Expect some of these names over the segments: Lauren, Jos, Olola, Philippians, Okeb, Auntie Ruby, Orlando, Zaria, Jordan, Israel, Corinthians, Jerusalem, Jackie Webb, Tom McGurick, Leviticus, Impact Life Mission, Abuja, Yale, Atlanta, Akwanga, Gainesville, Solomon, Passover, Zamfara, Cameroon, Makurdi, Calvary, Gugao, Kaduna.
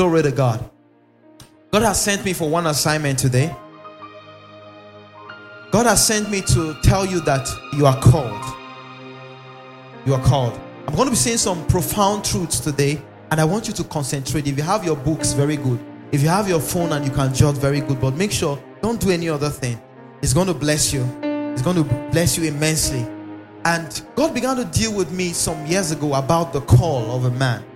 Glory to God. God has sent me for one assignment today. God has sent me to tell you that you are called. You are called. I'm going to be saying some profound truths today, and I want you to concentrate. If you have your books, very good. If you have your phone and you can jot, very good. But make sure, don't do any other thing. It's going to bless you. It's going to bless you immensely. And God began to deal with me some years ago about the call of a man.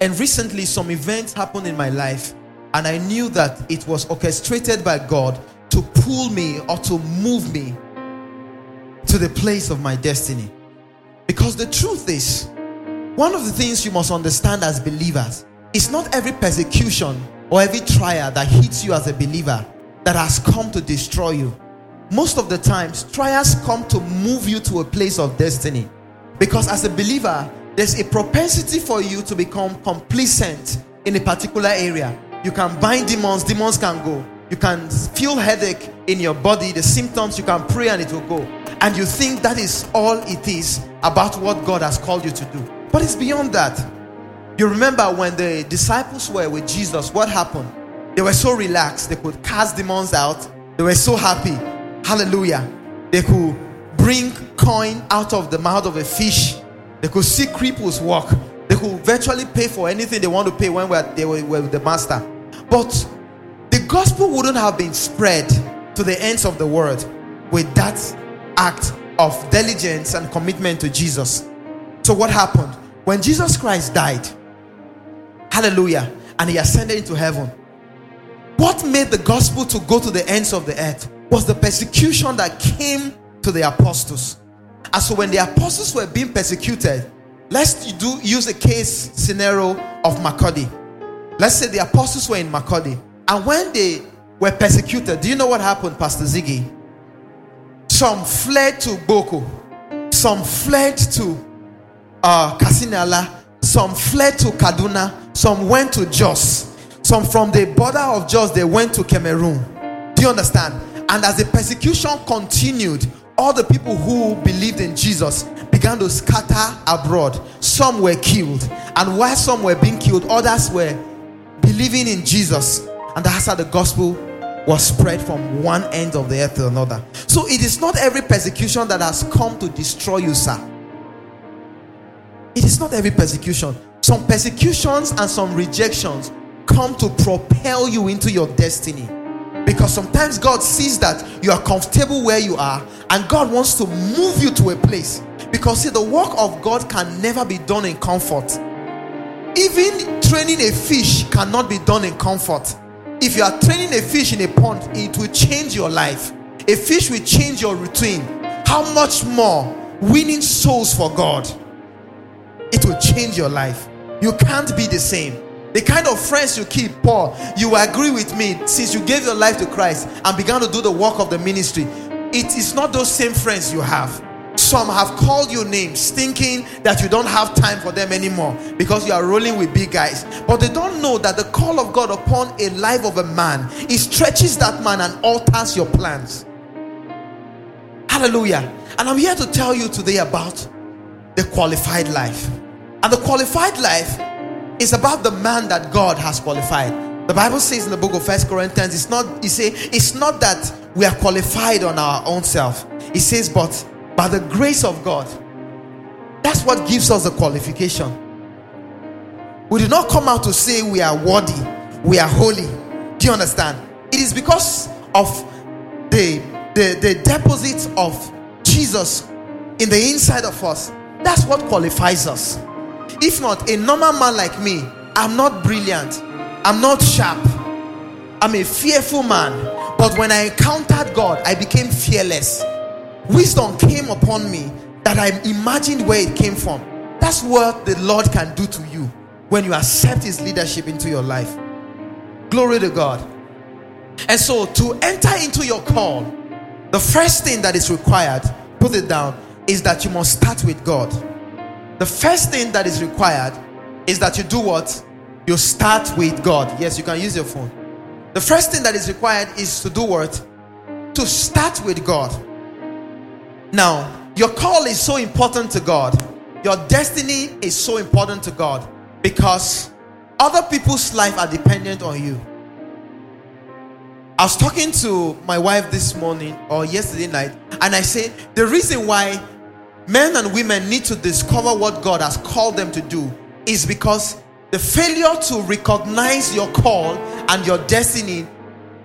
And recently, some events happened in my life, and I knew that it was orchestrated by God to pull me or to move me to the place of my destiny. Because the truth is, one of the things you must understand as believers, it's not every persecution or every trial that hits you as a believer that has come to destroy you. Most of the times, trials come to move you to a place of destiny. Because as a believer, there's a propensity for you to become complacent in a particular area. You can bind demons, demons can go. You can feel headache in your body, the symptoms, you can pray and it will go. And you think that is all it is about what God has called you to do. But it's beyond that. You remember when the disciples were with Jesus, what happened? They were so relaxed. They could cast demons out. They were so happy. Hallelujah. They could bring coin out of the mouth of a fish. They could see cripples walk. They could virtually pay for anything they want to pay when they were with the master. But the gospel wouldn't have been spread to the ends of the world with that act of diligence and commitment to Jesus. So what happened? When Jesus Christ died, hallelujah, and he ascended into heaven, what made the gospel to go to the ends of the earth was the persecution that came to the apostles. And so when the apostles were being persecuted, let's use a case scenario of Makurdi. Let's say the apostles were in Makurdi, and when they were persecuted, do you know what happened, Pastor Ziggy? Some fled to Gboko, some fled to Kasinala, some fled to Kaduna, some went to Jos, some from the border of Jos, they went to Cameroon. Do you understand? And as the persecution continued, all the people who believed in Jesus began to scatter abroad. Some were killed, and while some were being killed, others were believing in Jesus. And that's how the gospel was spread from one end of the earth to another. So it is not every persecution that has come to destroy you, sir. It is not every persecution. Some persecutions and some rejections come to propel you into your destiny. Because sometimes God sees that you are comfortable where you are, and God wants to move you to a place. Because see, the work of God can never be done in comfort. Even training a fish cannot be done in comfort. If you are training a fish in a pond, it will change your life. A fish will change your routine. How much more winning souls for God? It will change your life. You can't be the same. The kind of friends you keep, Paul, you agree with me, since you gave your life to Christ and began to do the work of the ministry, it is not those same friends you have. Some have called you names thinking that you don't have time for them anymore because you are rolling with big guys. But they don't know that the call of God upon a life of a man, it stretches that man and alters your plans. Hallelujah. And I'm here to tell you today about the qualified life. And the qualified life is about the man that God has qualified. The Bible says in the book of 1 Corinthians, it's not that we are qualified on our own self. It says, but by the grace of God. That's what gives us the qualification. We do not come out to say we are worthy, we are holy. Do you understand? It is because of the deposit of Jesus in the inside of us. That's what qualifies us. If not, a normal man like me, I'm not brilliant, I'm not sharp, I'm a fearful man. But when I encountered God, I became fearless. Wisdom came upon me that I imagined where it came from. That's what the Lord can do to you when you accept his leadership into your life. Glory to God. And so to enter into your call, the first thing that is required, put it down, is that you must start with God. The first thing that is required is that you do what? You start with God. Yes, you can use your phone. The first thing that is required is to do what? To start with God. Now, your call is so important to God. Your destiny is so important to God because Other people's life are dependent on you. I was talking to my wife this morning or yesterday night, and I said the reason why men and women need to discover what God has called them to do is because the failure to recognize your call and your destiny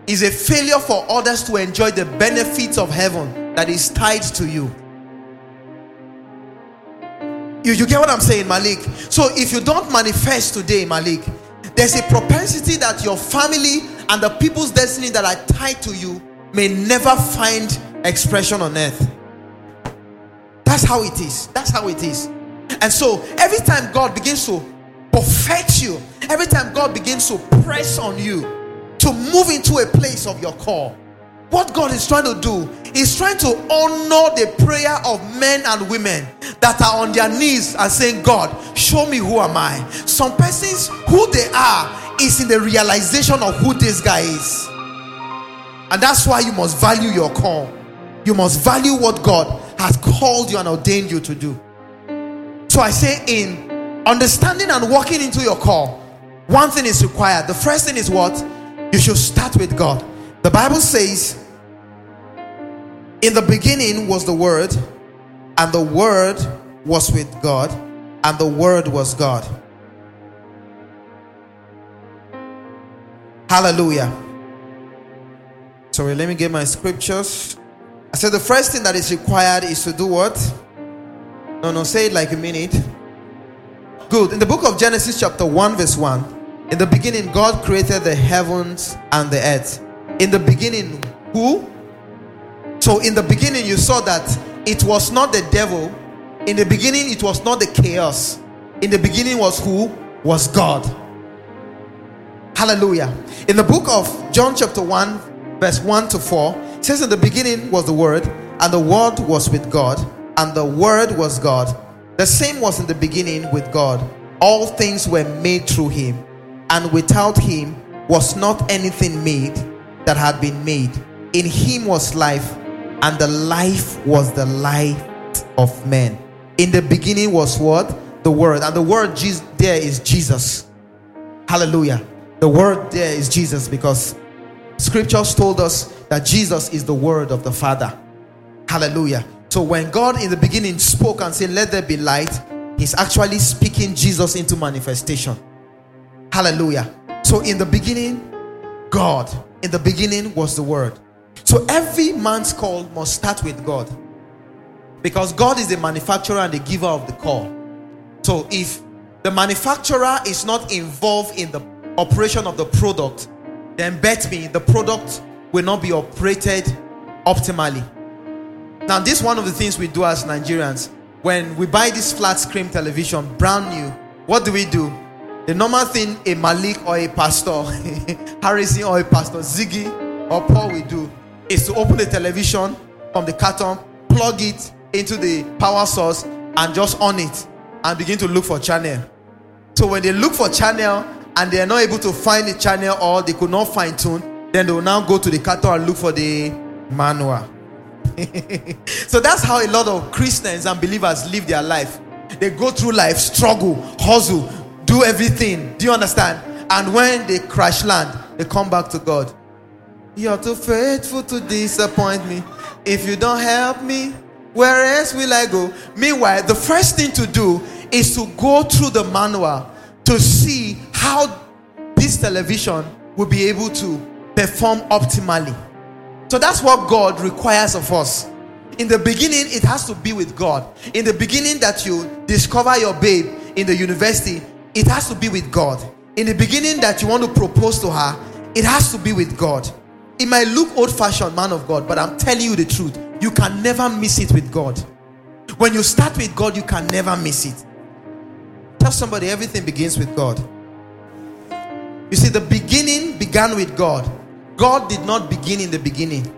is a failure for others to enjoy the benefits of heaven that is tied to you. You get what I'm saying, Malik? So if you don't manifest today, Malik, there's a propensity that your family and the people's destiny that are tied to you may never find expression on earth. That's how it is. That's how it is. And so every time God begins to perfect you, every time God begins to press on you to move into a place of your call, what God is trying to do is trying to honor the prayer of men and women that are on their knees and saying, God, show me who am I. Some persons, who they are is in the realization of who this guy is. And that's why you must value your call. You must value what God has called you and ordained you to do. So I say, in understanding and walking into your call, one thing is required. The first thing is what? You should start with God. The Bible says, in the beginning was the Word, and the Word was with God, and the Word was God. Hallelujah. Sorry, let me get my scriptures. I said the first thing that is required is to do what? No, say it like a minute. Good. In the book of Genesis chapter 1 verse 1, in the beginning God created the heavens and the earth. In the beginning, who? So in the beginning, you saw that it was not the devil. In the beginning, it was not the chaos. In the beginning was who? Was God. Hallelujah. In the book of John chapter 1, verse 1 to 4, it says, in the beginning was the Word, and the Word was with God, and the Word was God. The same was in the beginning with God. All things were made through Him, and without Him was not anything made that had been made. In Him was life, and the life was the light of men. In the beginning was what? The Word. And the Word there is Jesus. Hallelujah. The Word there is Jesus, because scriptures told us that Jesus is the Word of the Father. Hallelujah. So when God in the beginning spoke and said, let there be light, He's actually speaking Jesus into manifestation. Hallelujah. So in the beginning, God. In the beginning was the Word. So every man's call must start with God, because God is the manufacturer and the giver of the call. So if the manufacturer is not involved in the operation of the product, then bet me the product will not be operated optimally. Now, this is one of the things we do as Nigerians. When we buy this flat screen television, brand new, what do? The normal thing a Malik or a pastor, Harrison or a pastor, Ziggy or Paul will do is to open the television from the carton, plug it into the power source, and just on it and begin to look for channel. So when they look for channel and they are not able to find the channel, or they could not fine tune, then they will now go to the carton and look for the manual. So that's how a lot of Christians and believers live their life. They go through life, struggle, hustle, do everything. Do you understand? And when they crash land, they come back to God. You are too faithful to disappoint me. If you don't help me, where else will I go? Meanwhile, the first thing to do is to go through the manual to see how this television will be able to perform optimally. So that's what God requires of us. In the beginning, it has to be with God. In the beginning that you discover your babe in the university, it has to be with God. In the beginning that you want to propose to her, it has to be with God. It might look old-fashioned, man of God, but I'm telling you the truth. You can never miss it with God. When you start with God, you can never miss it. Tell somebody, everything begins with God. You see, the beginning began with God. God did not begin in the beginning.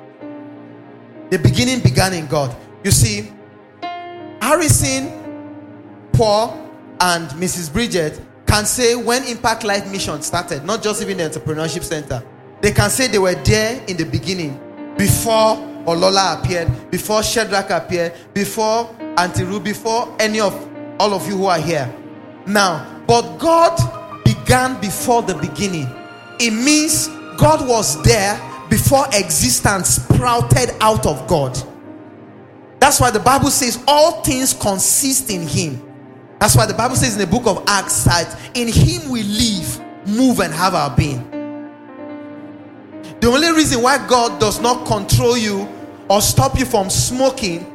The beginning began in God. You see, Harrison, Paul, and Mrs. Bridget can say when Impact Life Mission started, not just even the Entrepreneurship Center, they can say they were there in the beginning, before Olola appeared, before Shedrack appeared, before Auntie Ruby, before any of all of you who are here now. But God began before the beginning. It means God was there before existence sprouted out of God. That's why the Bible says all things consist in him. That's why the Bible says in the book of Acts that in him we live, move, and have our being. The only reason why God does not control you or stop you from smoking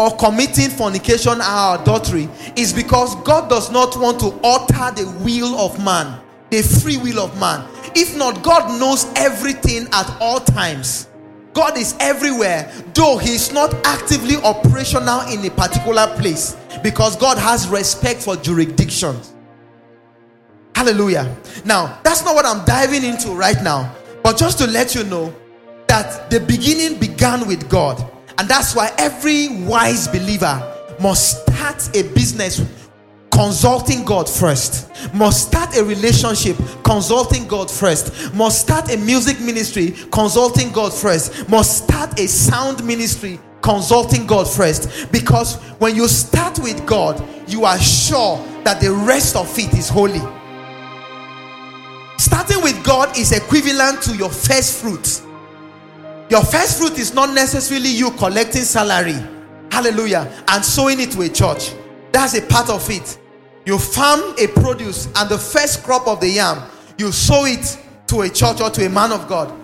or committing fornication or adultery is because God does not want to alter the will of man, the free will of man. If not, God knows everything at all times. God is everywhere, though he is not actively operational in a particular place, because God has respect for jurisdictions. Hallelujah. Now, that's not what I'm diving into right now, but just to let you know that the beginning began with God. And that's why every wise believer must start a business consulting God first, must start a relationship consulting God first, must start a music ministry consulting God first, must start a sound ministry consulting God first. Because when you start with God, you are sure that the rest of it is holy. Starting with God is equivalent to your first fruit. Your first fruit is not necessarily you collecting salary, hallelujah, and sowing it to a church. That's a part of it. You farm a produce, and the first crop of the yam, you sow it to a church or to a man of God.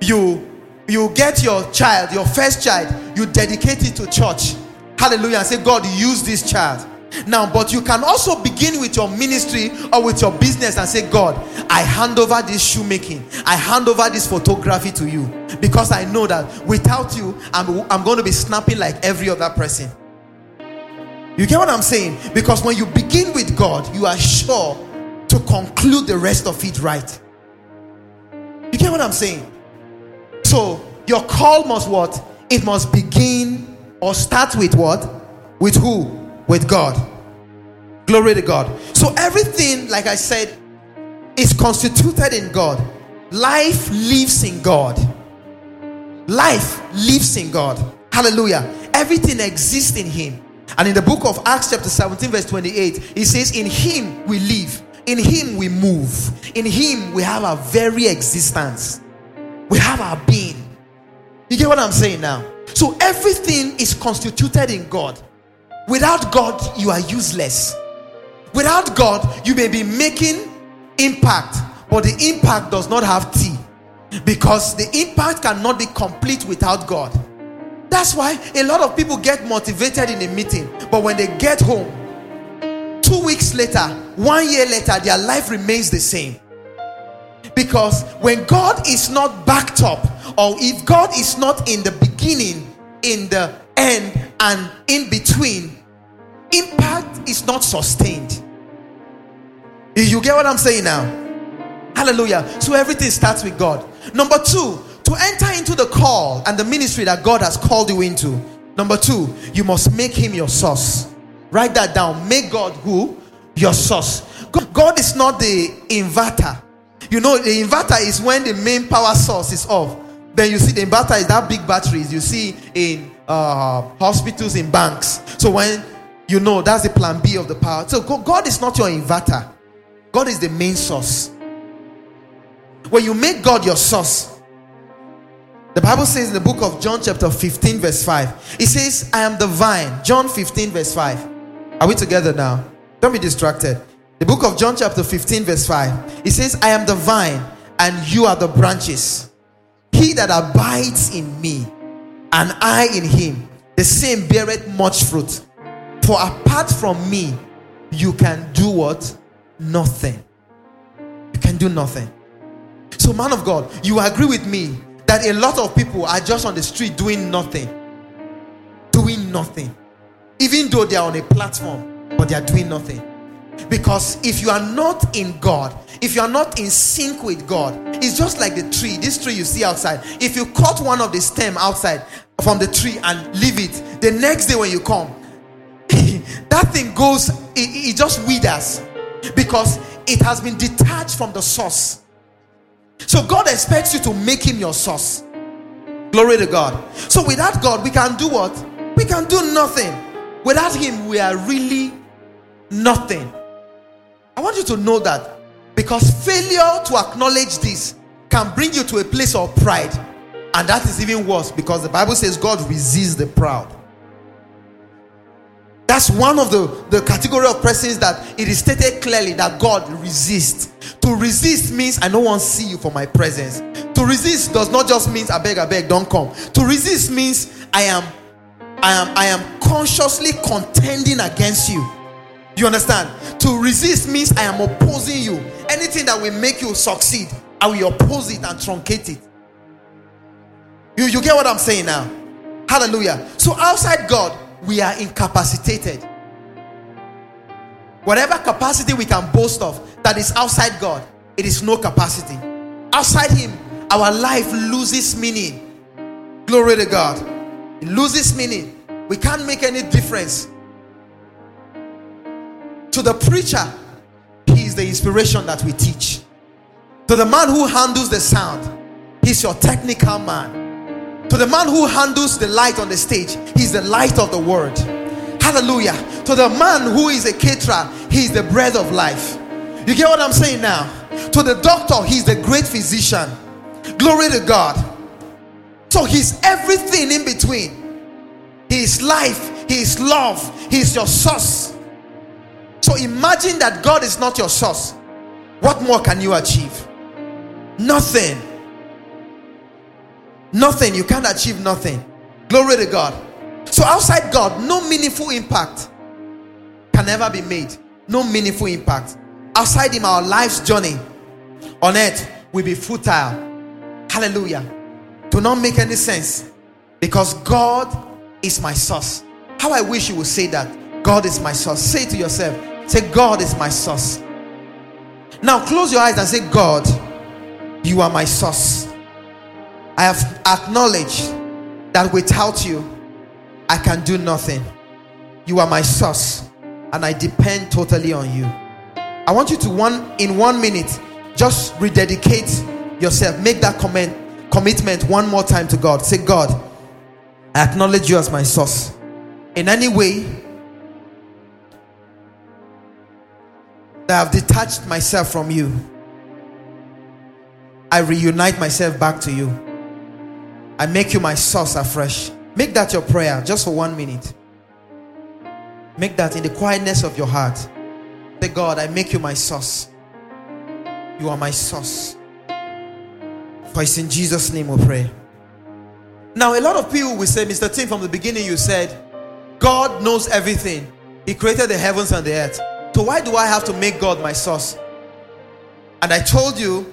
You get your child, your first child, you dedicate it to church, hallelujah, and say, God, use this child. Now, but you can also begin with your ministry or with your business and say, God, I hand over this shoemaking, I hand over this photography to you, because I know that without you, I'm going to be snapping like every other person. You get what I'm saying? Because when you begin with God, you are sure to conclude the rest of it right. You get what I'm saying? So your call must what? It must begin or start with what? With who? With God. Glory to God. So everything, like I said, is constituted in God. Life lives in God. Life lives in God. Hallelujah. Everything exists in him. And in the book of Acts chapter 17 verse 28, it says, in him we live, in him we move, in him we have our very existence. We have our being. You get what I'm saying now? So everything is constituted in God. Without God, you are useless. Without God, you may be making impact, but the impact does not have T, because the impact cannot be complete without God. That's why a lot of people get motivated in a meeting, but when they get home, 2 weeks later, 1 year later, their life remains the same. Because when God is not backed up, or if God is not in the beginning, in the end, and in between, impact is not sustained. You get what I'm saying now? Hallelujah. So everything starts with God. Number two, to enter into the call and the ministry that God has called you into, number two, you must make him your source. Write that down. Make God who? Your source. God is not the inverter. You know, the inverter is when the main power source is off. Then you see the inverter is that big batteries you see in hospitals, in banks. So when you know, that's the plan B of the power. So God is not your inverter. God is the main source. When you make God your source, the Bible says in the book of John chapter 15 verse 5, it says, I am the vine. John 15 verse 5. Are we together now? Don't be distracted. The book of John chapter 15 verse 5, it says, I am the vine and you are the branches. He that abides in me and I in him, the same beareth much fruit. For apart from me, you can do what? Nothing. You can do nothing. So, man of God, you agree with me that a lot of people are just on the street doing nothing. Doing nothing. Even though they are on a platform, but they are doing nothing. Because if you are not in God, if you are not in sync with God, it's just like the tree. This tree you see outside, if you cut one of the stem outside from the tree and leave it, the next day when you come, that thing goes, it just withers, because it has been detached from the source. So God expects you to make him your source. Glory to God. So without God, we can do what? We can do nothing. Without him, we are really nothing. I want you to know that Because failure to acknowledge this can bring you to a place of pride. And that is even worse, because the Bible says God resists the proud. That's one of the category of persons that it is stated clearly that God resists. To resist means I don't want to see you for my presence. To resist does not just mean I beg, don't come. To resist means I am consciously contending against you. Do you understand? To resist means I am opposing you. Anything that will make you succeed, I will oppose it and truncate it. You get what I'm saying now? Hallelujah. So outside God, we are incapacitated. Whatever capacity we can boast of that is outside God, it is no capacity. Outside Him, our life loses meaning. Glory to God. It loses meaning. We can't make any difference. To the preacher, he is the inspiration that we teach. To the man who handles the sound, he's your technical man. To the man who handles the light on the stage, he's the light of the world. Hallelujah. To the man who is a caterer, he's the bread of life. You get what I'm saying now? To the doctor, he's the great physician. Glory to God. So he's everything in between. He is life, he is love, he is your source. So imagine that God is not your source. What more can you achieve? Nothing. Nothing. You can't achieve nothing. Glory to God. So outside God, no meaningful impact can ever be made. No meaningful impact. Outside Him, our life's journey on earth will be futile. Hallelujah. Do not make any sense, because God is my source. How I wish you would say that. God is my source. Say to yourself, say, God is my source. Now close your eyes and say, God, you are my source. I have acknowledged that without you, I can do nothing. You are my source, and I depend totally on you. I want you to, in 1 minute, just rededicate yourself. Make that commitment one more time to God. Say, God, I acknowledge you as my source. In any way that I have detached myself from you, I reunite myself back to you. I make you my source afresh. Make that your prayer, just for 1 minute. Make that in the quietness of your heart. Say, God, I make you my source. You are my source. For it's in Jesus' name we pray. Now, a lot of people will say, Mr. Tim, from the beginning you said, God knows everything. He created the heavens and the earth. So why do I have to make God my source? And I told you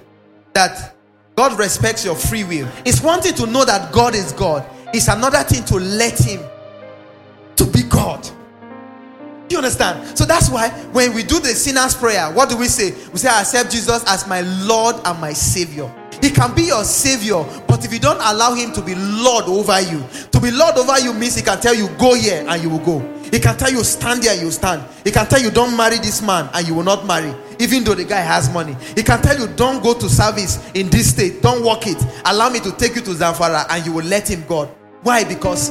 that God respects your free will. It's one thing to know that God is God. It's another thing to let Him to be God. You understand? So that's why when we do the sinner's prayer, what do we say? We say, I accept Jesus as my Lord and my Savior. He can be your Savior, but if you don't allow Him to be Lord over you, to be Lord over you means He can tell you, go here and you will go. He can tell you, stand there, you stand. He can tell you, don't marry this man and you will not marry, even though the guy has money. He can tell you, don't go to service in this state, don't work it. Allow me to take you to Zamfara, and you will let Him God. Why? Because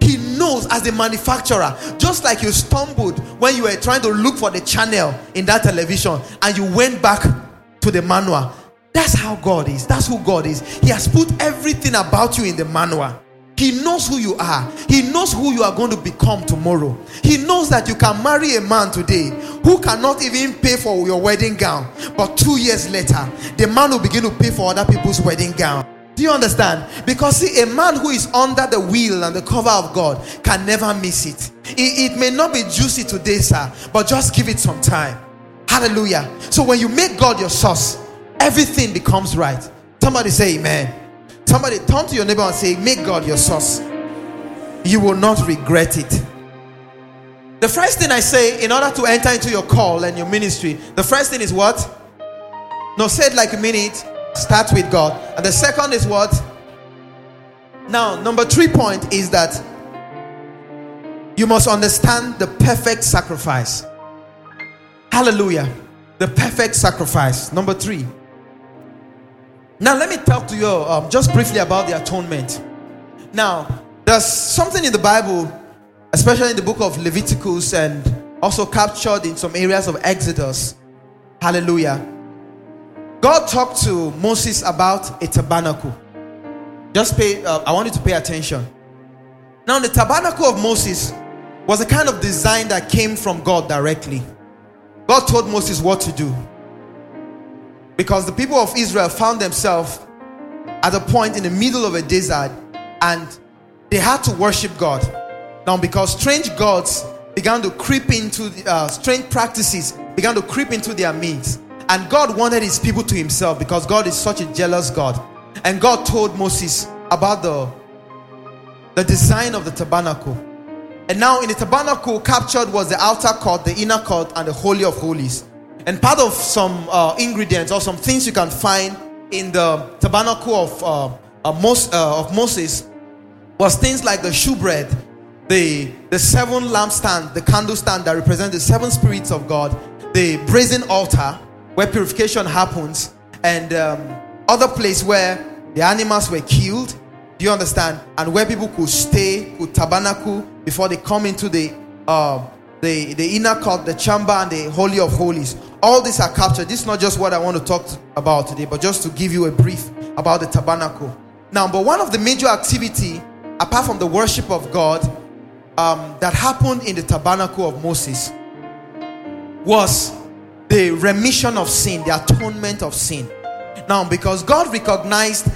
He knows as the manufacturer. Just like you stumbled when you were trying to look for the channel in that television and you went back to the manual. That's how God is. That's who God is. He has put everything about you in the manual. He knows who you are. He knows who you are going to become tomorrow. He knows that you can marry a man today who cannot even pay for your wedding gown. But 2 years later, the man will begin to pay for other people's wedding gown. Do you understand? Because see, a man who is under the will and the cover of God can never miss it. It may not be juicy today, sir, but just give it some time. Hallelujah. So when you make God your source, everything becomes right. Somebody say amen. Somebody turn to your neighbor and say, make God your source. You will not regret it. The first thing I say, in order to enter into your call and your ministry, the first thing is what? No, say it like you mean it. Start with God. And the second is what? Now, number 3 point is that you must understand the perfect sacrifice. Hallelujah. The perfect sacrifice. Number 3. Now, let me talk to you just briefly about the atonement. Now, there's something in the Bible, especially in the book of Leviticus and also captured in some areas of Exodus. Hallelujah. God talked to Moses about a tabernacle. Just pay, I want you to pay attention. Now, the tabernacle of Moses was a kind of design that came from God directly. God told Moses what to do, because the people of Israel found themselves at a point in the middle of a desert and they had to worship God. Now, because strange gods began to creep into strange practices began to creep into their midst, and God wanted his people to himself, because God is such a jealous God. And God told Moses about the design of the tabernacle. And now in the tabernacle captured was the outer court, the inner court, and the Holy of Holies. And part of some ingredients or some things you can find in the tabernacle of Moses was things like the shewbread, the seven lampstand, the candle stand that represent the seven spirits of God, the brazen altar where purification happens, and other place where the animals were killed. Do you understand? And where people could stay, could tabernacle before they come into the inner court, the chamber, and the Holy of Holies. All these are captured. This is not just what I want to talk about today, but just to give you a brief about the tabernacle. Now, but one of the major activity, apart from the worship of God, that happened in the tabernacle of Moses was the remission of sin, the atonement of sin. Now, because God recognized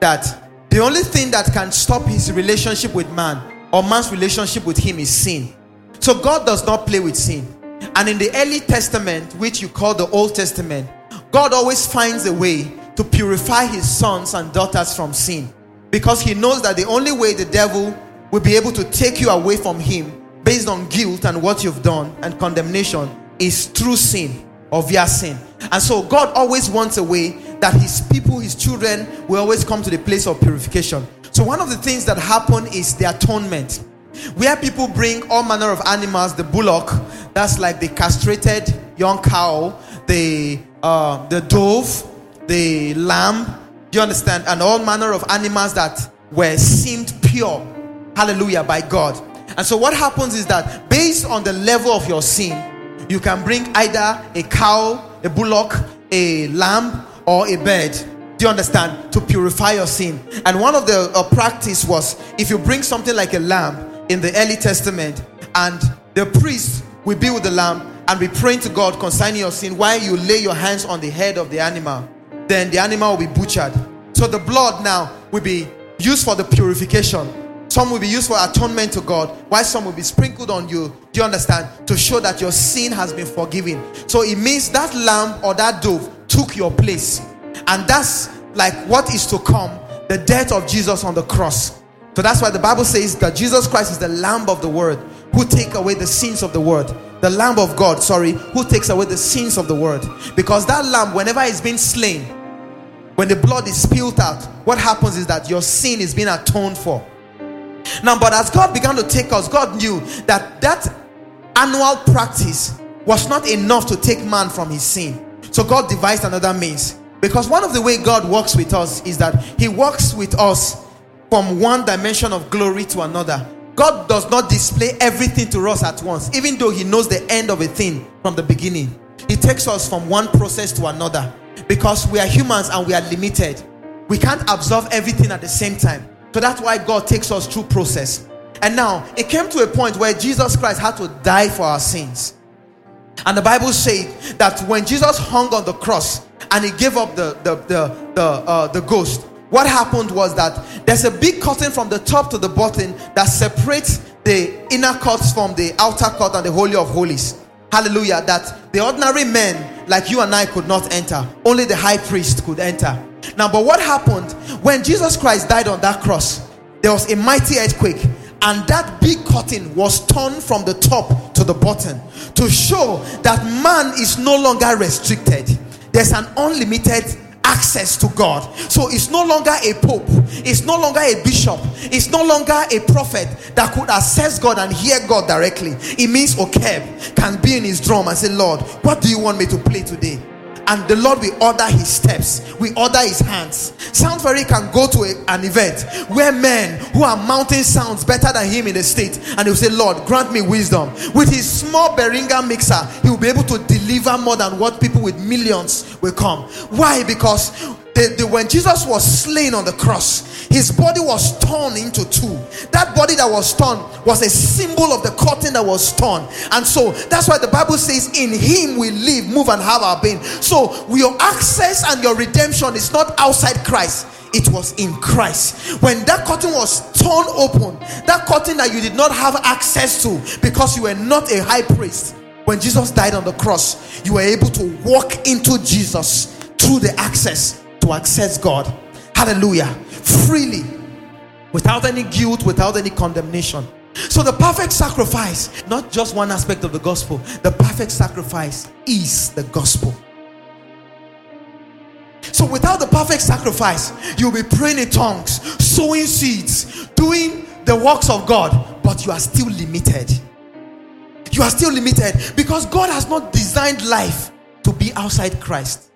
that the only thing that can stop his relationship with man or man's relationship with him is sin. So God does not play with sin. And in the early testament, which you call the Old Testament, God always finds a way to purify his sons and daughters from sin, because he knows that the only way the devil will be able to take you away from him based on guilt and what you've done and condemnation is through sin or via sin. And so God always wants a way that his people, his children, will always come to the place of purification. So one of the things that happen is the atonement, where people bring all manner of animals, the bullock, that's like the castrated young cow, the dove, the lamb, do you understand? And all manner of animals that were seemed pure, hallelujah, by God. And so what happens is that based on the level of your sin, you can bring either a cow, a bullock, a lamb, or a bird. Do you understand? To purify your sin. And one of the practice was, if you bring something like a lamb in the early testament, and the priest will be with the lamb and be praying to God concerning your sin while you lay your hands on the head of the animal, then the animal will be butchered. So the blood now will be used for the purification. Some will be used for atonement to God, while some will be sprinkled on you, do you understand, to show that your sin has been forgiven. So it means that lamb or that dove took your place, and that's like what is to come, the death of Jesus on the cross. So that's why the Bible says that Jesus Christ is the Lamb of the world, who take away the sins of the world. The Lamb of God, sorry, who takes away the sins of the world. Because that lamb, whenever it's been slain, when the blood is spilled out, what happens is that your sin is being atoned for. Now, but as God began to take us, God knew that that annual practice was not enough to take man from his sin. So God devised another means, because one of the way God works with us is that he works with us from one dimension of glory to another. God does not display everything to us at once, even though he knows the end of a thing from the beginning. He takes us from one process to another, because we are humans and we are limited. We can't absorb everything at the same time. So that's why God takes us through process. And now it came to a point where Jesus Christ had to die for our sins. And the Bible says that when Jesus hung on the cross and he gave up the ghost, what happened was that there's a big curtain from the top to the bottom that separates the inner court from the outer court and the Holy of Holies. Hallelujah. That the ordinary men like you and I could not enter. Only the high priest could enter. Now, but what happened when Jesus Christ died on that cross? There was a mighty earthquake, and that big curtain was torn from the top to the bottom to show that man is no longer restricted. There's an unlimited access to God. So it's no longer a pope, it's no longer a bishop, it's no longer a prophet that could access God and hear God directly. It means Okeb can be in his drum and say, Lord, what do you want me to play today? and the Lord will order his steps, will order his hands. Sound Ferry can go to an event where men who are mounting sounds better than him in the state, and he'll say, Lord, grant me wisdom. With his small Beringa mixer, he'll be able to deliver more than what people with millions will come. Why? Because when Jesus was slain on the cross, his body was torn into two. That body that was torn was a symbol of the curtain that was torn. And so that's why the Bible says, in him we live, move, and have our being. So your access and your redemption is not outside Christ. It was in Christ. When that curtain was torn open, that curtain that you did not have access to because you were not a high priest, when Jesus died on the cross, you were able to walk into Jesus through the access to access God. Hallelujah. Freely, without any guilt, without any condemnation. So the perfect sacrifice, not just one aspect of the gospel, the perfect sacrifice is the gospel. So without the perfect sacrifice, you'll be praying in tongues, sowing seeds, doing the works of God, but you are still limited. You are still limited because God has not designed life to be outside Christ.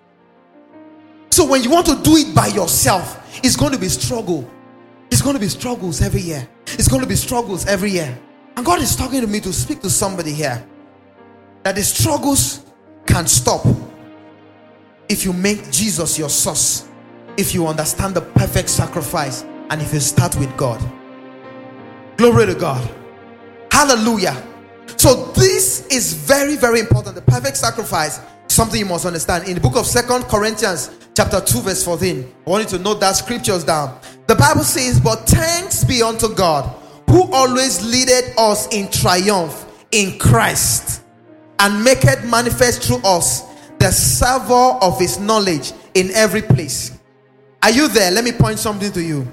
So when you want to do it by yourself, it's going to be struggle. It's going to be struggles every year. It's going to be struggles every year. And God is talking to me to speak to somebody here that the struggles can stop if you make Jesus your source, if you understand the perfect sacrifice, and if you start with God. Glory to God. Hallelujah. So this is very, very important. The perfect sacrifice, something you must understand. In the book of 2 Corinthians chapter 2 verse 14, I want you to note that scriptures down. The Bible says, but thanks be unto God, who always leadeth us in triumph in Christ, and maketh manifest through us the savour of his knowledge in every place. Are you there? Let me point something to you.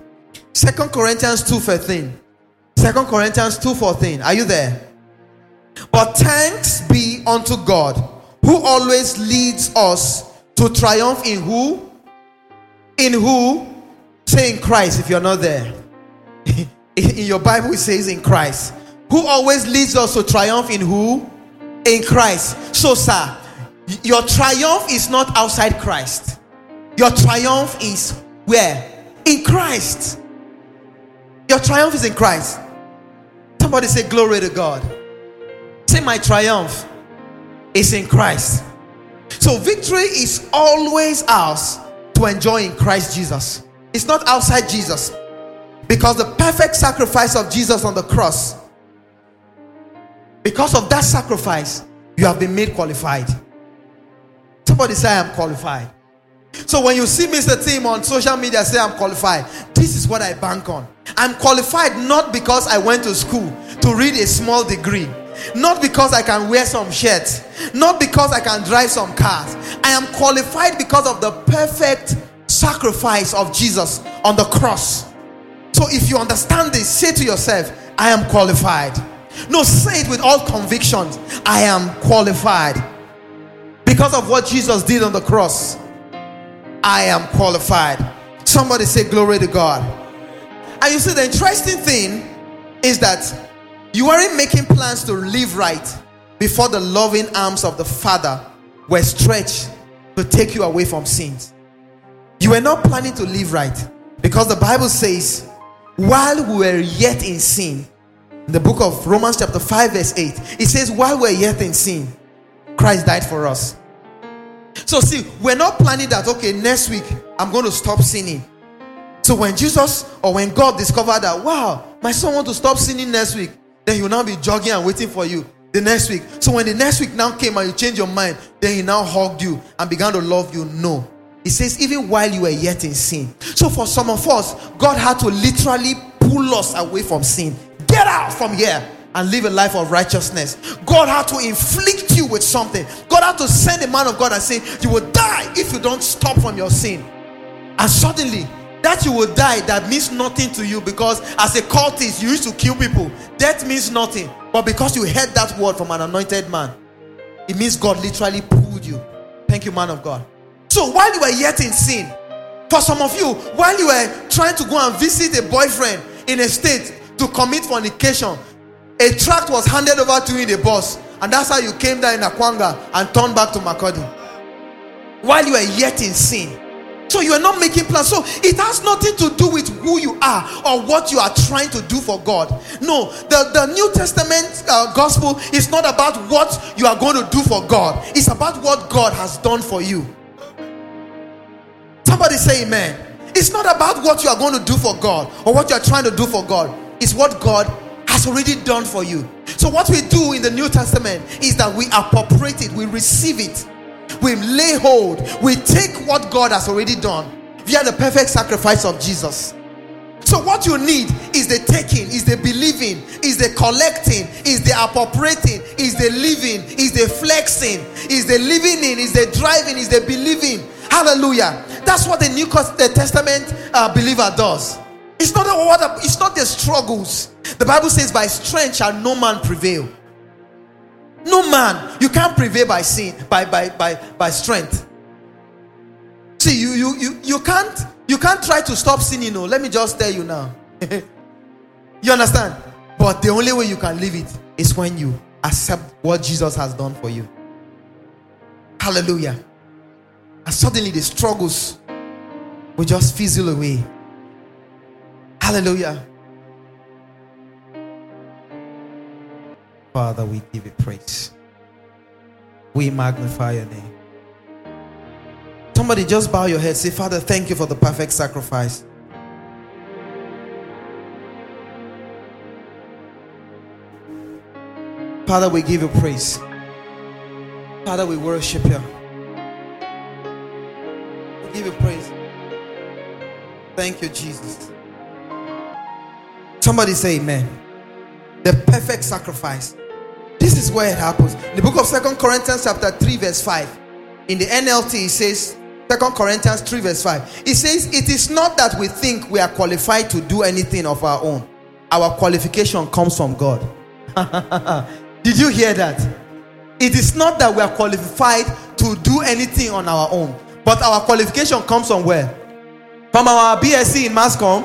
2 Corinthians 2:14. 2 Corinthians 2:14. Are you there? But thanks be unto God, who always leads us to triumph in who? In who? Say in Christ if you're not there. In your Bible it says in Christ. Who always leads us to triumph in who? In Christ. So sir, your triumph is not outside Christ. Your triumph is where? In Christ. Your triumph is in Christ. Somebody say glory to God. Say my triumph is in Christ. So victory is always ours to enjoy in Christ Jesus. It's not outside Jesus, because the perfect sacrifice of Jesus on the cross, because of that sacrifice, you have been made qualified. Somebody say I am qualified. So when you see Mr. Tim on social media say I'm qualified, this is what I bank on. I'm qualified not because I went to school to read a small degree, not because I can wear some shirts, not because I can drive some cars. I am qualified because of the perfect sacrifice of Jesus on the cross. So if you understand this, say to yourself, I am qualified. No, say it with all conviction. I am qualified because of what Jesus did on the cross. I am qualified. Somebody say glory to God. And you see, the interesting thing is that you weren't making plans to live right before the loving arms of the Father were stretched to take you away from sins. You were not planning to live right, because the Bible says, while we were yet in sin, in the book of Romans chapter 5 verse 8, it says, while we were yet in sin, Christ died for us. So see, we're not planning that, okay, next week I'm going to stop sinning. So when Jesus, or when God discovered that, wow, my son wants to stop sinning next week, then he will now be jogging and waiting for you the next week. So when the next week now came and you changed your mind, then he now hugged you and began to love you. No. It says even while you were yet in sin. So for some of us, God had to literally pull us away from sin. Get out from here and live a life of righteousness. God had to inflict you with something. God had to send a man of God and say, you will die if you don't stop from your sin. And suddenly, that you will die, that means nothing to you, because as a cultist, you used to kill people. Death means nothing. But because you heard that word from an anointed man, it means God literally pulled you. Thank you, man of God. So while you were yet in sin, for some of you, while you were trying to go and visit a boyfriend in a state to commit fornication, a tract was handed over to you in the bus, and that's how you came down in Akwanga and turned back to Makurdi. while you are yet in sin. So you are not making plans. So it has nothing to do with who you are or what you are trying to do for God. No, the New Testament gospel is not about what you are going to do for God. It's about what God has done for you. Somebody say amen. It's not about what you are going to do for God or what you are trying to do for God. It's what God has already done for you. So what we do in the New Testament is that we appropriate it, we receive it. We lay hold. We take what God has already done via the perfect sacrifice of Jesus. So what you need is the taking, is the believing, is the collecting, is the appropriating, is the living, is the flexing, is the living in, is the driving, is the believing. Hallelujah. That's what the New Testament believer does. It's not the struggles. The Bible says, by strength shall no man prevail. No man, you can't prevail by sin, by strength. See, you can't try to stop sinning. No, let me just tell you now. You understand? But the only way you can live it is when you accept what Jesus has done for you. Hallelujah! And suddenly the struggles will just fizzle away. Hallelujah. Father, we give you praise. We magnify your name. Somebody just bow your head. Say, Father, thank you for the perfect sacrifice. Father, we give you praise. Father, we worship you. We give you praise. Thank you, Jesus. Somebody say amen. The perfect sacrifice. This is where it happens. In the book of 2 Corinthians chapter 3 verse 5. In the NLT it says, 2 Corinthians 3 verse 5. It says, it is not that we think we are qualified to do anything of our own. Our qualification comes from God. Did you hear that? It is not that we are qualified to do anything on our own. But our qualification comes from where? From our BSc in Mass Comm.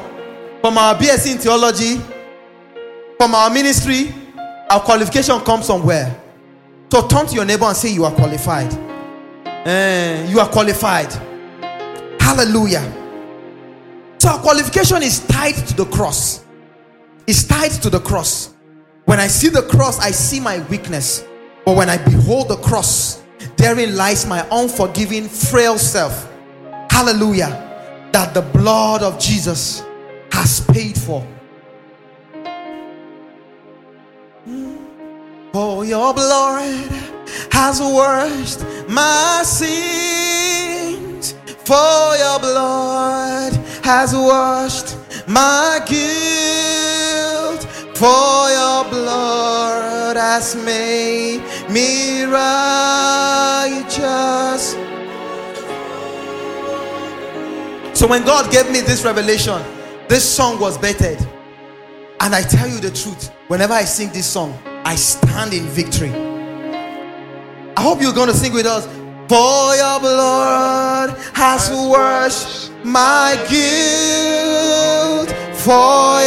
From our BSc in Theology. From our ministry, our qualification comes from where? So turn to your neighbor and say, you are qualified. You are qualified. Hallelujah. So our qualification is tied to the cross. It's tied to the cross. When I see the cross, I see my weakness. But when I behold the cross, therein lies my unforgiving, frail self. Hallelujah. That the blood of Jesus has paid for. Oh, your blood has washed my sins. For your blood has washed my guilt. For your blood has made me righteous. So when God gave me this revelation, this song was bettered. And I tell you the truth, whenever I sing this song, I stand in victory. I hope you're going to sing with us. For your blood has washed my guilt. For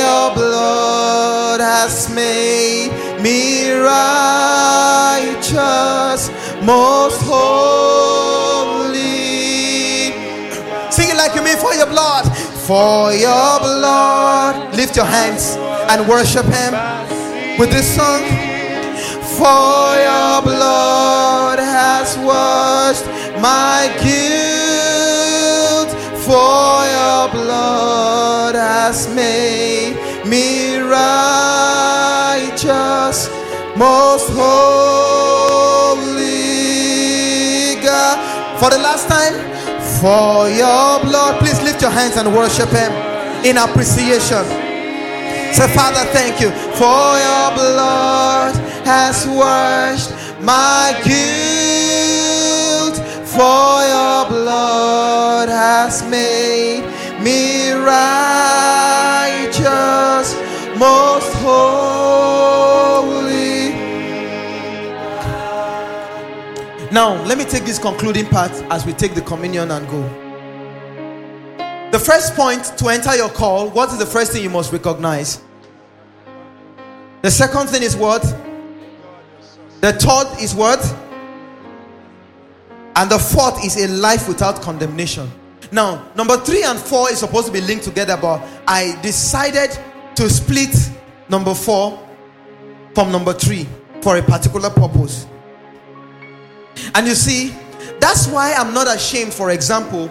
your blood has made me righteous, most holy. Sing it like you mean, for your blood. For your blood. Lift your hands and worship him with this song. For your blood has washed my guilt. For your blood has made me righteous, most holy God. For the last time, for your blood. Please lift your hands and worship him in appreciation. Say, Father, thank you. For your blood has washed my guilt. For your blood has made me righteous, most holy. Now, let me take this concluding part as we take the communion and go. The first point to enter your call, what is the first thing you must recognize? The second thing is what? The third is what? And the fourth is a life without condemnation. Now, number 3 and 4 is supposed to be linked together, but I decided to split number 4 from number 3 for a particular purpose. And you see, that's why I'm not ashamed, for example,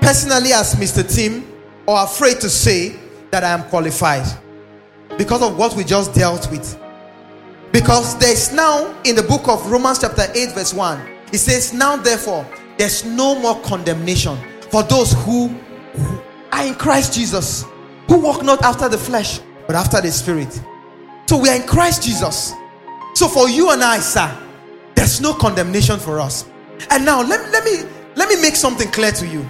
personally as Mr. Tim, or afraid to say that I am qualified, because of what we just dealt with. Because there's now, in the book of Romans chapter 8 verse 1, it says, now therefore, there's no more condemnation for those who are in Christ Jesus, who walk not after the flesh, but after the Spirit. So we are in Christ Jesus. So for you and I, sir, there's no condemnation for us. And now, let me make something clear to you.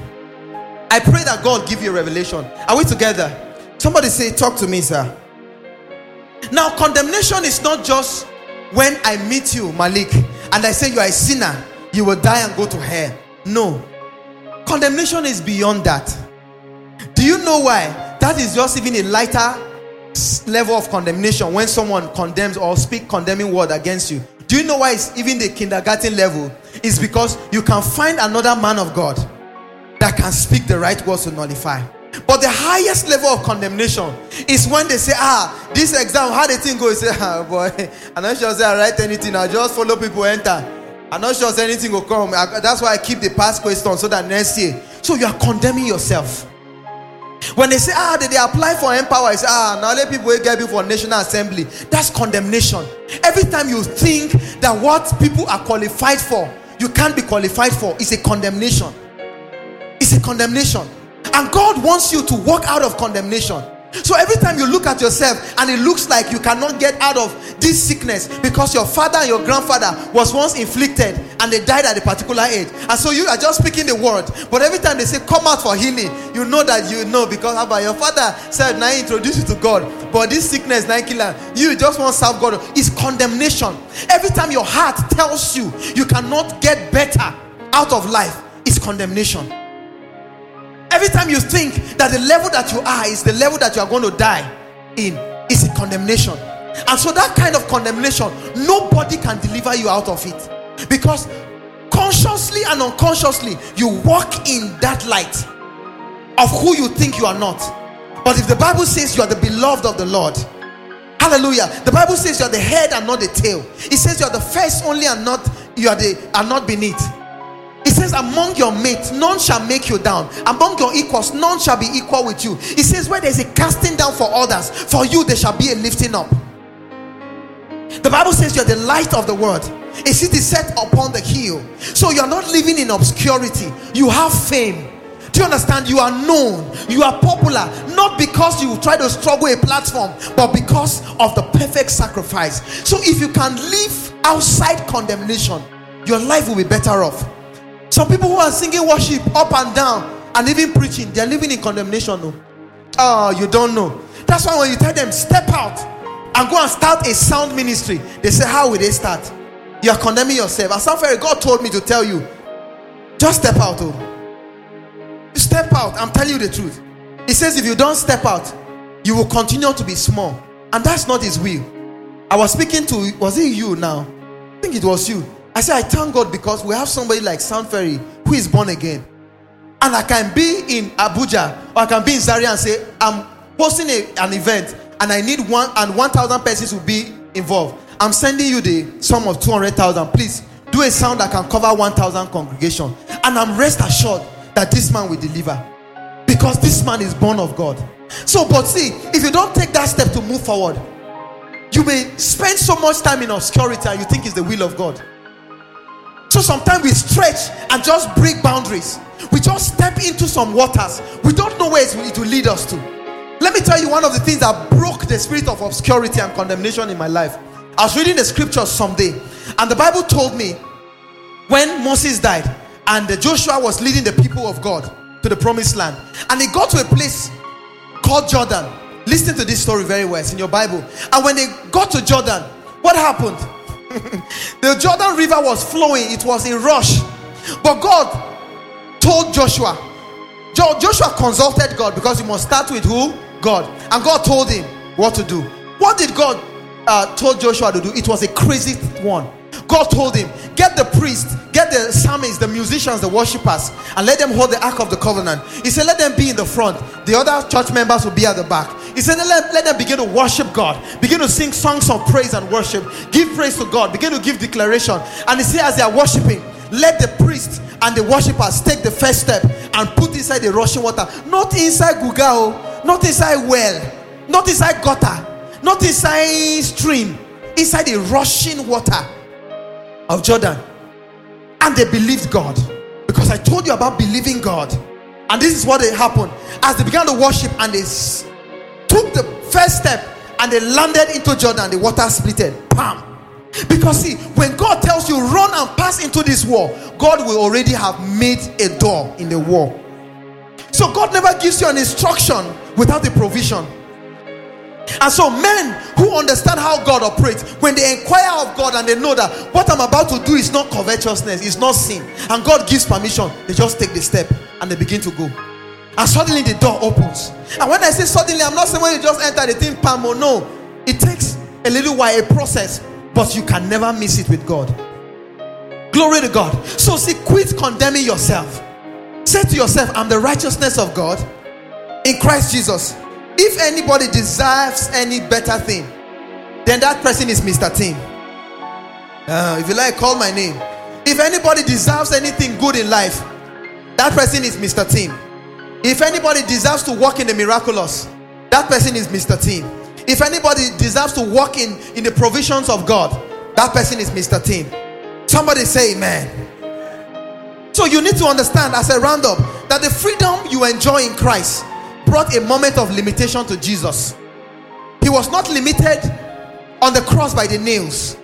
I pray that God give you a revelation. Are we together? Somebody say, talk to me, sir. Now, condemnation is not just when I meet you, Malik, and I say you are a sinner, you will die and go to hell. No. Condemnation is beyond that. Do you know why? That is just even a lighter level of condemnation, when someone condemns or speak condemning word against you. Do you know why it's even the kindergarten level? It's because you can find another man of God that can speak the right words to nullify. But the highest level of condemnation is when they say, this exam, how the thing goes? You say, boy, I'm not sure I write anything. I just follow people enter. I'm not sure anything will come. That's why I keep the past question, so that next year. So you are condemning yourself. When they say, they apply for empower, it's now let people get before National Assembly. That's condemnation. Every time you think that what people are qualified for, you can't be qualified for, it's a condemnation. It's a condemnation. And God wants you to walk out of condemnation. So every time you look at yourself and it looks like you cannot get out of this sickness because your father and your grandfather was once inflicted and they died at a particular age, and so you are just speaking the word, but every time they say come out for healing, you know that you know, because Abba, your father said now he introduced you to God, but this sickness now killer you, just want to serve God. It's condemnation. Every time your heart tells you you cannot get better out of life, it's condemnation. Every time you think that the level that you are is the level that you are going to die in, is a condemnation. And so that kind of condemnation, nobody can deliver you out of it, because consciously and unconsciously you walk in that light of who you think you are not. But if the Bible says you are the beloved of the Lord, hallelujah, the Bible says you are the head and not the tail. It says you are the first only and not beneath. It says, among your mates, none shall make you down. Among your equals, none shall be equal with you. It says, where there is a casting down for others, for you there shall be a lifting up. The Bible says you are the light of the world. A city set upon the hill. So you are not living in obscurity. You have fame. Do you understand? You are known. You are popular. Not because you try to struggle a platform, but because of the perfect sacrifice. So if you can live outside condemnation, your life will be better off. Some people who are singing worship up and down and even preaching, they're living in condemnation. No, you don't know. That's why when you tell them step out and go and start a sound ministry, they say, how will they start? You are condemning yourself. As far as God told me to tell you, just step out. Step out. I'm telling you the truth. He says, if you don't step out, you will continue to be small, and that's not his will. I was speaking to, was it you now? I think it was you. I said, I thank God because we have somebody like Zamfara who is born again. And I can be in Abuja or I can be in Zaria and say, I'm hosting an event and I need 1,000 persons to be involved. I'm sending you the sum of 200,000. Please do a sound that can cover 1,000 congregation. And I'm rest assured that this man will deliver, because this man is born of God. So, but see, if you don't take that step to move forward, you may spend so much time in obscurity and you think it's the will of God. So sometimes we stretch and just break boundaries. We just step into some waters. We don't know where it will lead us to. Let me tell you one of the things that broke the spirit of obscurity and condemnation in my life. I was reading the scriptures someday, and the Bible told me when Moses died and Joshua was leading the people of God to the promised land, and they got to a place called Jordan. Listen to this story very well. It's in your Bible. And when they got to Jordan, what happened? The Jordan River was flowing. It was a rush. But God told Joshua. Joshua consulted God, because you must start with who? God. And God told him what to do. What did God tell Joshua to do? It was a crazy one. God told him, Get the priests, get the psalmists, the musicians, the worshippers, and let them hold the Ark of the Covenant. He said, let them be in the front. The other church members will be at the back. He said, let them begin to worship God. Begin to sing songs of praise and worship. Give praise to God. Begin to give declaration. And he said, as they are worshiping, let the priests and the worshippers take the first step and put inside the rushing water. Not inside Gugao, not inside well, not inside gutter, not inside stream, inside the rushing water of Jordan. And they believed God, because I told you about believing God. And this is what happened. As they began to worship and they took the first step and they landed into Jordan, the water splitted. Bam! Because see, when God tells you run and pass into this wall, God will already have made a door in the wall. So God never gives you an instruction without a provision. And so men who understand how God operates, when they inquire of God and they know that what I'm about to do is not covetousness, it's not sin, and God gives permission, they just take the step and they begin to go. And suddenly the door opens. And when I say suddenly, I'm not saying when you just enter the thing, pam, or no. It takes a little while, a process, but you can never miss it with God. Glory to God. So see, quit condemning yourself. Say to yourself, I'm the righteousness of God in Christ Jesus. If anybody deserves any better thing, then that person is Mr. Tim. If you like, call my name. If anybody deserves anything good in life, that person is Mr. Tim. If anybody deserves to walk in the miraculous, that person is Mr. Tim. If anybody deserves to walk in the provisions of God, that person is Mr. Tim. Somebody say amen. So you need to understand, as a roundup, that the freedom you enjoy in Christ brought a moment of limitation to Jesus. He was not limited on the cross by the nails.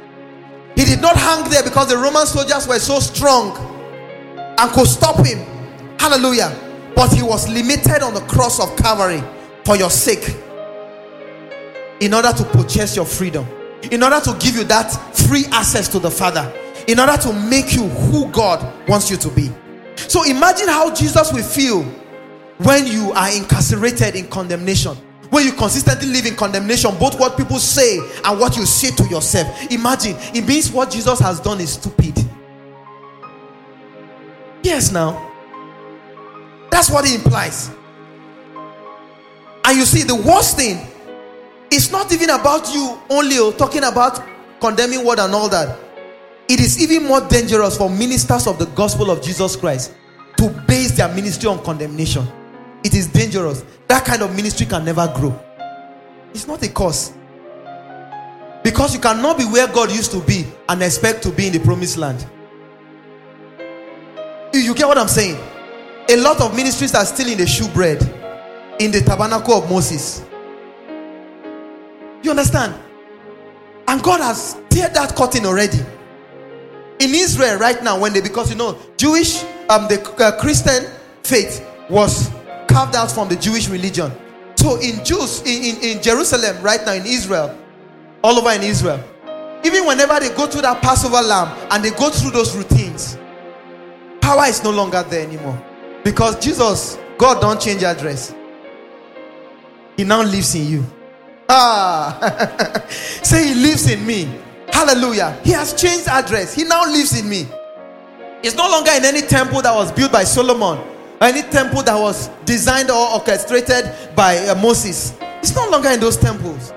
He did not hang there because the Roman soldiers were so strong and could stop him. Hallelujah. But he was limited on the cross of Calvary for your sake, in order to purchase your freedom, in order to give you that free access to the Father, in order to make you who God wants you to be. So imagine how Jesus will feel when you are incarcerated in condemnation, when you consistently live in condemnation, both what people say and what you say to yourself. Imagine. It means what Jesus has done is stupid. Yes, now. That's what it implies. And you see, the worst thing, it's not even about you only talking about condemning word and all that. It is even more dangerous for ministers of the gospel of Jesus Christ to base their ministry on condemnation. It is dangerous. That kind of ministry can never grow. It's not a cause. Because you cannot be where God used to be and expect to be in the promised land. You get what I'm saying? A lot of ministries are still in the shoebread, in the tabernacle of Moses. You understand? And God has teared that curtain already. In Israel right now, when they, because you know, Jewish, the Christian faith was carved out from the Jewish religion. So in Jews, in Jerusalem right now, in Israel, all over in Israel, even whenever they go through that Passover lamb and they go through those routines, power is no longer there anymore. Because Jesus, God don't change address. He now lives in you. Say he lives in me. Hallelujah. He has changed address. He now lives in me. It's no longer in any temple that was built by Solomon, or any temple that was designed or orchestrated by Moses. It's no longer in those temples.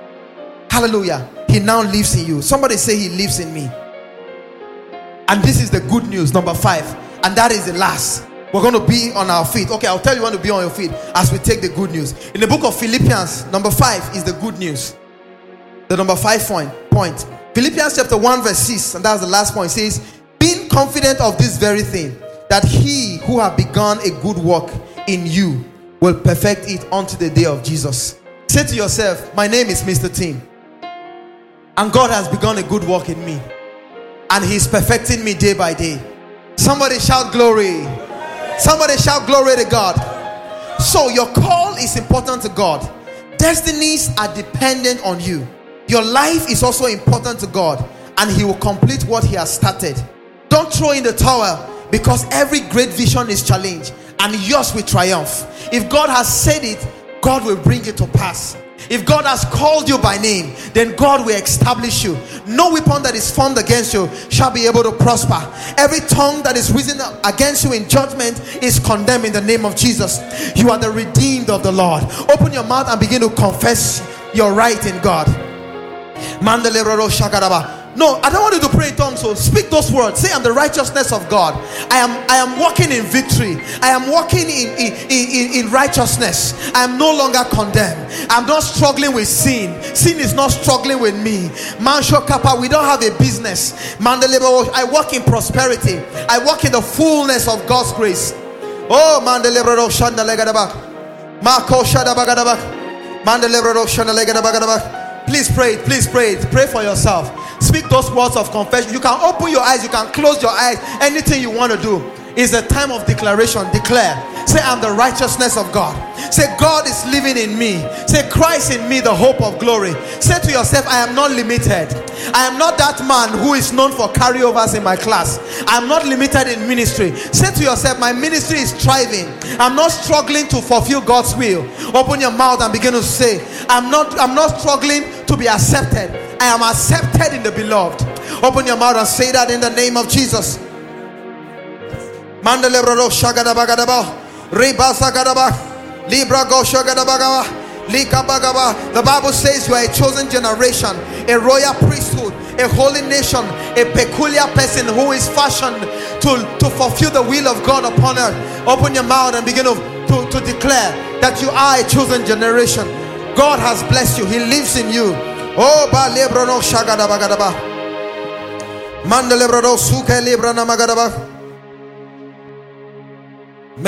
Hallelujah. He now lives in you. Somebody say he lives in me. And this is the good news, number 5. And that is the last. We're going to be on our feet. Okay, I'll tell you when to be on your feet as we take the good news. In the book of Philippians, number 5 is the good news. The number 5 point. Philippians chapter 1 verse 6, and that's the last point, says, being confident of this very thing, that he who have begun a good work in you will perfect it unto the day of Jesus. Say to yourself, my name is Mr. Tim, and God has begun a good work in me, and he's perfecting me day by day. Somebody shout glory. Somebody shout glory to God. So your call is important to God. Destinies are dependent on you. Your life is also important to God, and he will complete what he has started. Don't throw in the towel, because every great vision is challenged, and yours will triumph. If God has said it, God will bring it to pass. If God has called you by name, then God will establish you. No weapon that is formed against you shall be able to prosper. Every tongue that is risen up against you in judgment is condemned in the name of Jesus. You are the redeemed of the Lord. Open your mouth and begin to confess your right in God. No, I don't want you to pray in tongues, so speak those words. Say, I'm the righteousness of God. I am walking in victory. I am walking in righteousness. I am no longer condemned. I'm not struggling with sin. Sin is not struggling with me. Man, we don't have a business. Man, I walk in prosperity. I walk in the fullness of God's grace. Oh, man, please pray it. Please pray it. Pray for yourself. Speak those words of confession. You can open your eyes, you can close your eyes, anything you want to do. Is a time of declaration. Declare. Say, I'm the righteousness of God. Say, God is living in me. Say, Christ in me, the hope of glory. Say to yourself, I am not limited. I am not that man who is known for carryovers in my class. I am not limited in ministry. Say to yourself, my ministry is thriving. I'm not struggling to fulfill God's will. Open your mouth and begin to say, I'm not struggling to be accepted. I am accepted in the beloved. Open your mouth and say that in the name of Jesus. Mandelebro Shagadabagaba, Reba Sagadaba, Libra Go Shagadabagaba, Lika Bagaba. The Bible says you are a chosen generation, a royal priesthood, a holy nation, a peculiar person who is fashioned to fulfill the will of God upon earth. Open your mouth and begin to declare that you are a chosen generation. God has blessed you, He lives in you. Oh ba lebro no Shagadabagadaba. Mandelebro Suke Libra Namagadaba. Father,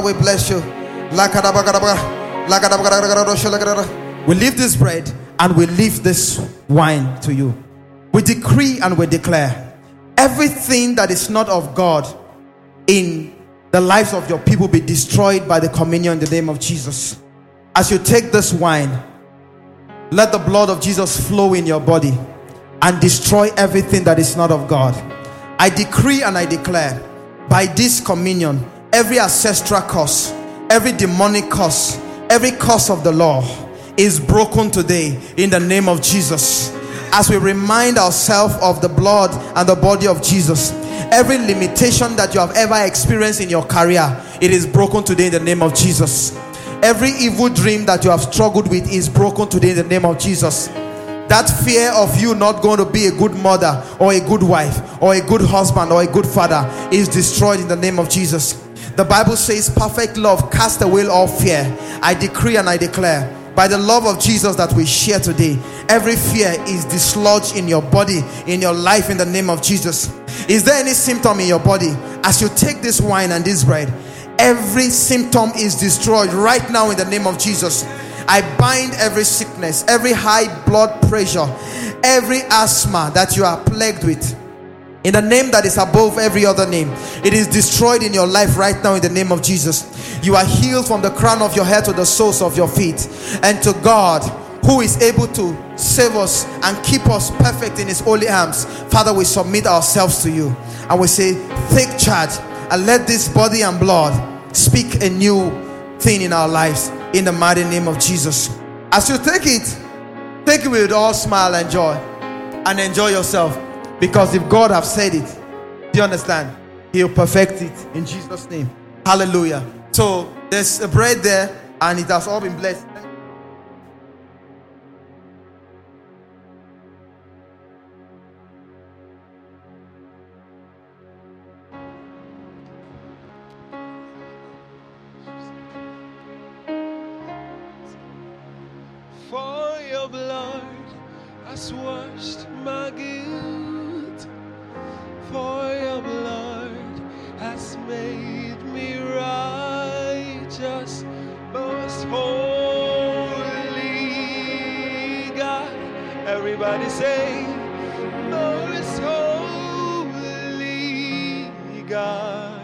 we bless you. We leave this bread and we leave this wine to you. We decree and we declare everything that is not of God in the lives of your people be destroyed by the communion in the name of Jesus. As you take this wine, let the blood of Jesus flow in your body and destroy everything that is not of God. I decree and I declare by this communion, every ancestral curse, every demonic curse, every curse of the law is broken today in the name of Jesus. As we remind ourselves of the blood and the body of Jesus, every limitation that you have ever experienced in your career, it is broken today in the name of Jesus. Every evil dream that you have struggled with is broken today in the name of Jesus. That fear of you not going to be a good mother or a good wife or a good husband or a good father is destroyed in the name of Jesus. The Bible says perfect love casts away all fear. I decree and I declare by the love of Jesus that we share today, every fear is dislodged in your body, in your life, in the name of Jesus. Is there any symptom in your body? As you take this wine and this bread, every symptom is destroyed right now in the name of Jesus. I bind every sickness, every high blood pressure, every asthma that you are plagued with. In the name that is above every other name, it is destroyed in your life right now in the name of Jesus. You are healed from the crown of your head to the soles of your feet. And to God, who is able to save us and keep us perfect in His holy arms, Father, we submit ourselves to you. And we say, take charge. And let this body and blood speak a new thing in our lives in the mighty name of Jesus. As you take it with all smile and joy and enjoy yourself, because if God have said it, do you understand? He'll perfect it in Jesus' name. Hallelujah. So there's a bread there and it has all been blessed. Say, Lord is holy God.